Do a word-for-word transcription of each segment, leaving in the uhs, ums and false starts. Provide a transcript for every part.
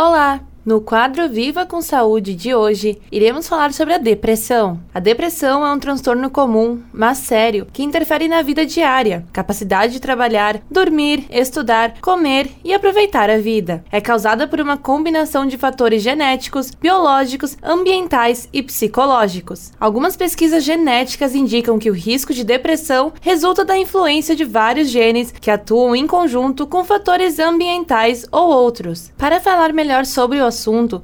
Olá! No quadro Viva com Saúde de hoje, iremos falar sobre a depressão. A depressão é um transtorno comum, mas sério, que interfere na vida diária, capacidade de trabalhar, dormir, estudar, comer e aproveitar a vida. É causada por uma combinação de fatores genéticos, biológicos, ambientais e psicológicos. Algumas pesquisas genéticas indicam que o risco de depressão resulta da influência de vários genes que atuam em conjunto com fatores ambientais ou outros. Para falar melhor sobre o assunto,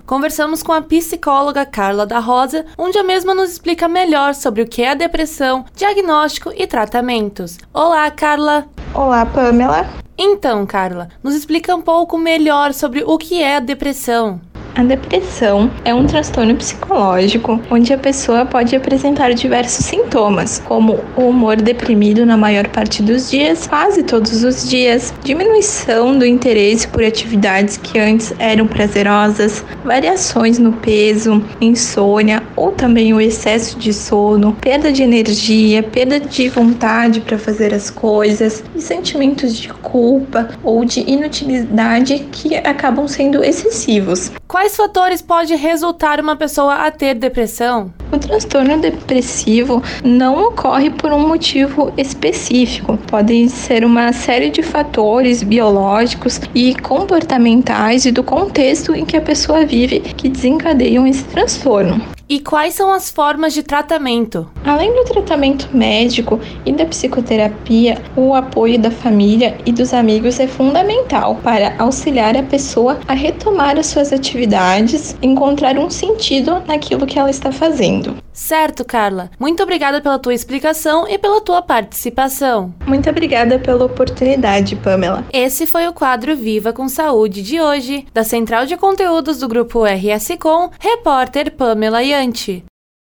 conversamos com a psicóloga Carla da Rosa, onde a mesma nos explica melhor sobre o que é a depressão, diagnóstico e tratamentos. Olá, Carla! Olá, Pamela! Então, Carla, nos explica um pouco melhor sobre o que é a depressão. A depressão é um transtorno psicológico onde a pessoa pode apresentar diversos sintomas, como o humor deprimido na maior parte dos dias, quase todos os dias, diminuição do interesse por atividades que antes eram prazerosas, variações no peso, insônia ou também o excesso de sono, perda de energia, perda de vontade para fazer as coisas e sentimentos de culpa ou de inutilidade que acabam sendo excessivos. Quais fatores pode resultar uma pessoa a ter depressão? O transtorno depressivo não ocorre por um motivo específico. Podem ser uma série de fatores biológicos e comportamentais e do contexto em que a pessoa vive que desencadeiam esse transtorno. E quais são as formas de tratamento? Além do tratamento médico e da psicoterapia, o apoio da família e dos amigos é fundamental para auxiliar a pessoa a retomar as suas atividades, encontrar um sentido naquilo que ela está fazendo. Certo, Carla. Muito obrigada pela tua explicação e pela tua participação. Muito obrigada pela oportunidade, Pamela. Esse foi o quadro Viva com Saúde de hoje, da Central de Conteúdos do Grupo R S Com, repórter Pamela Ion.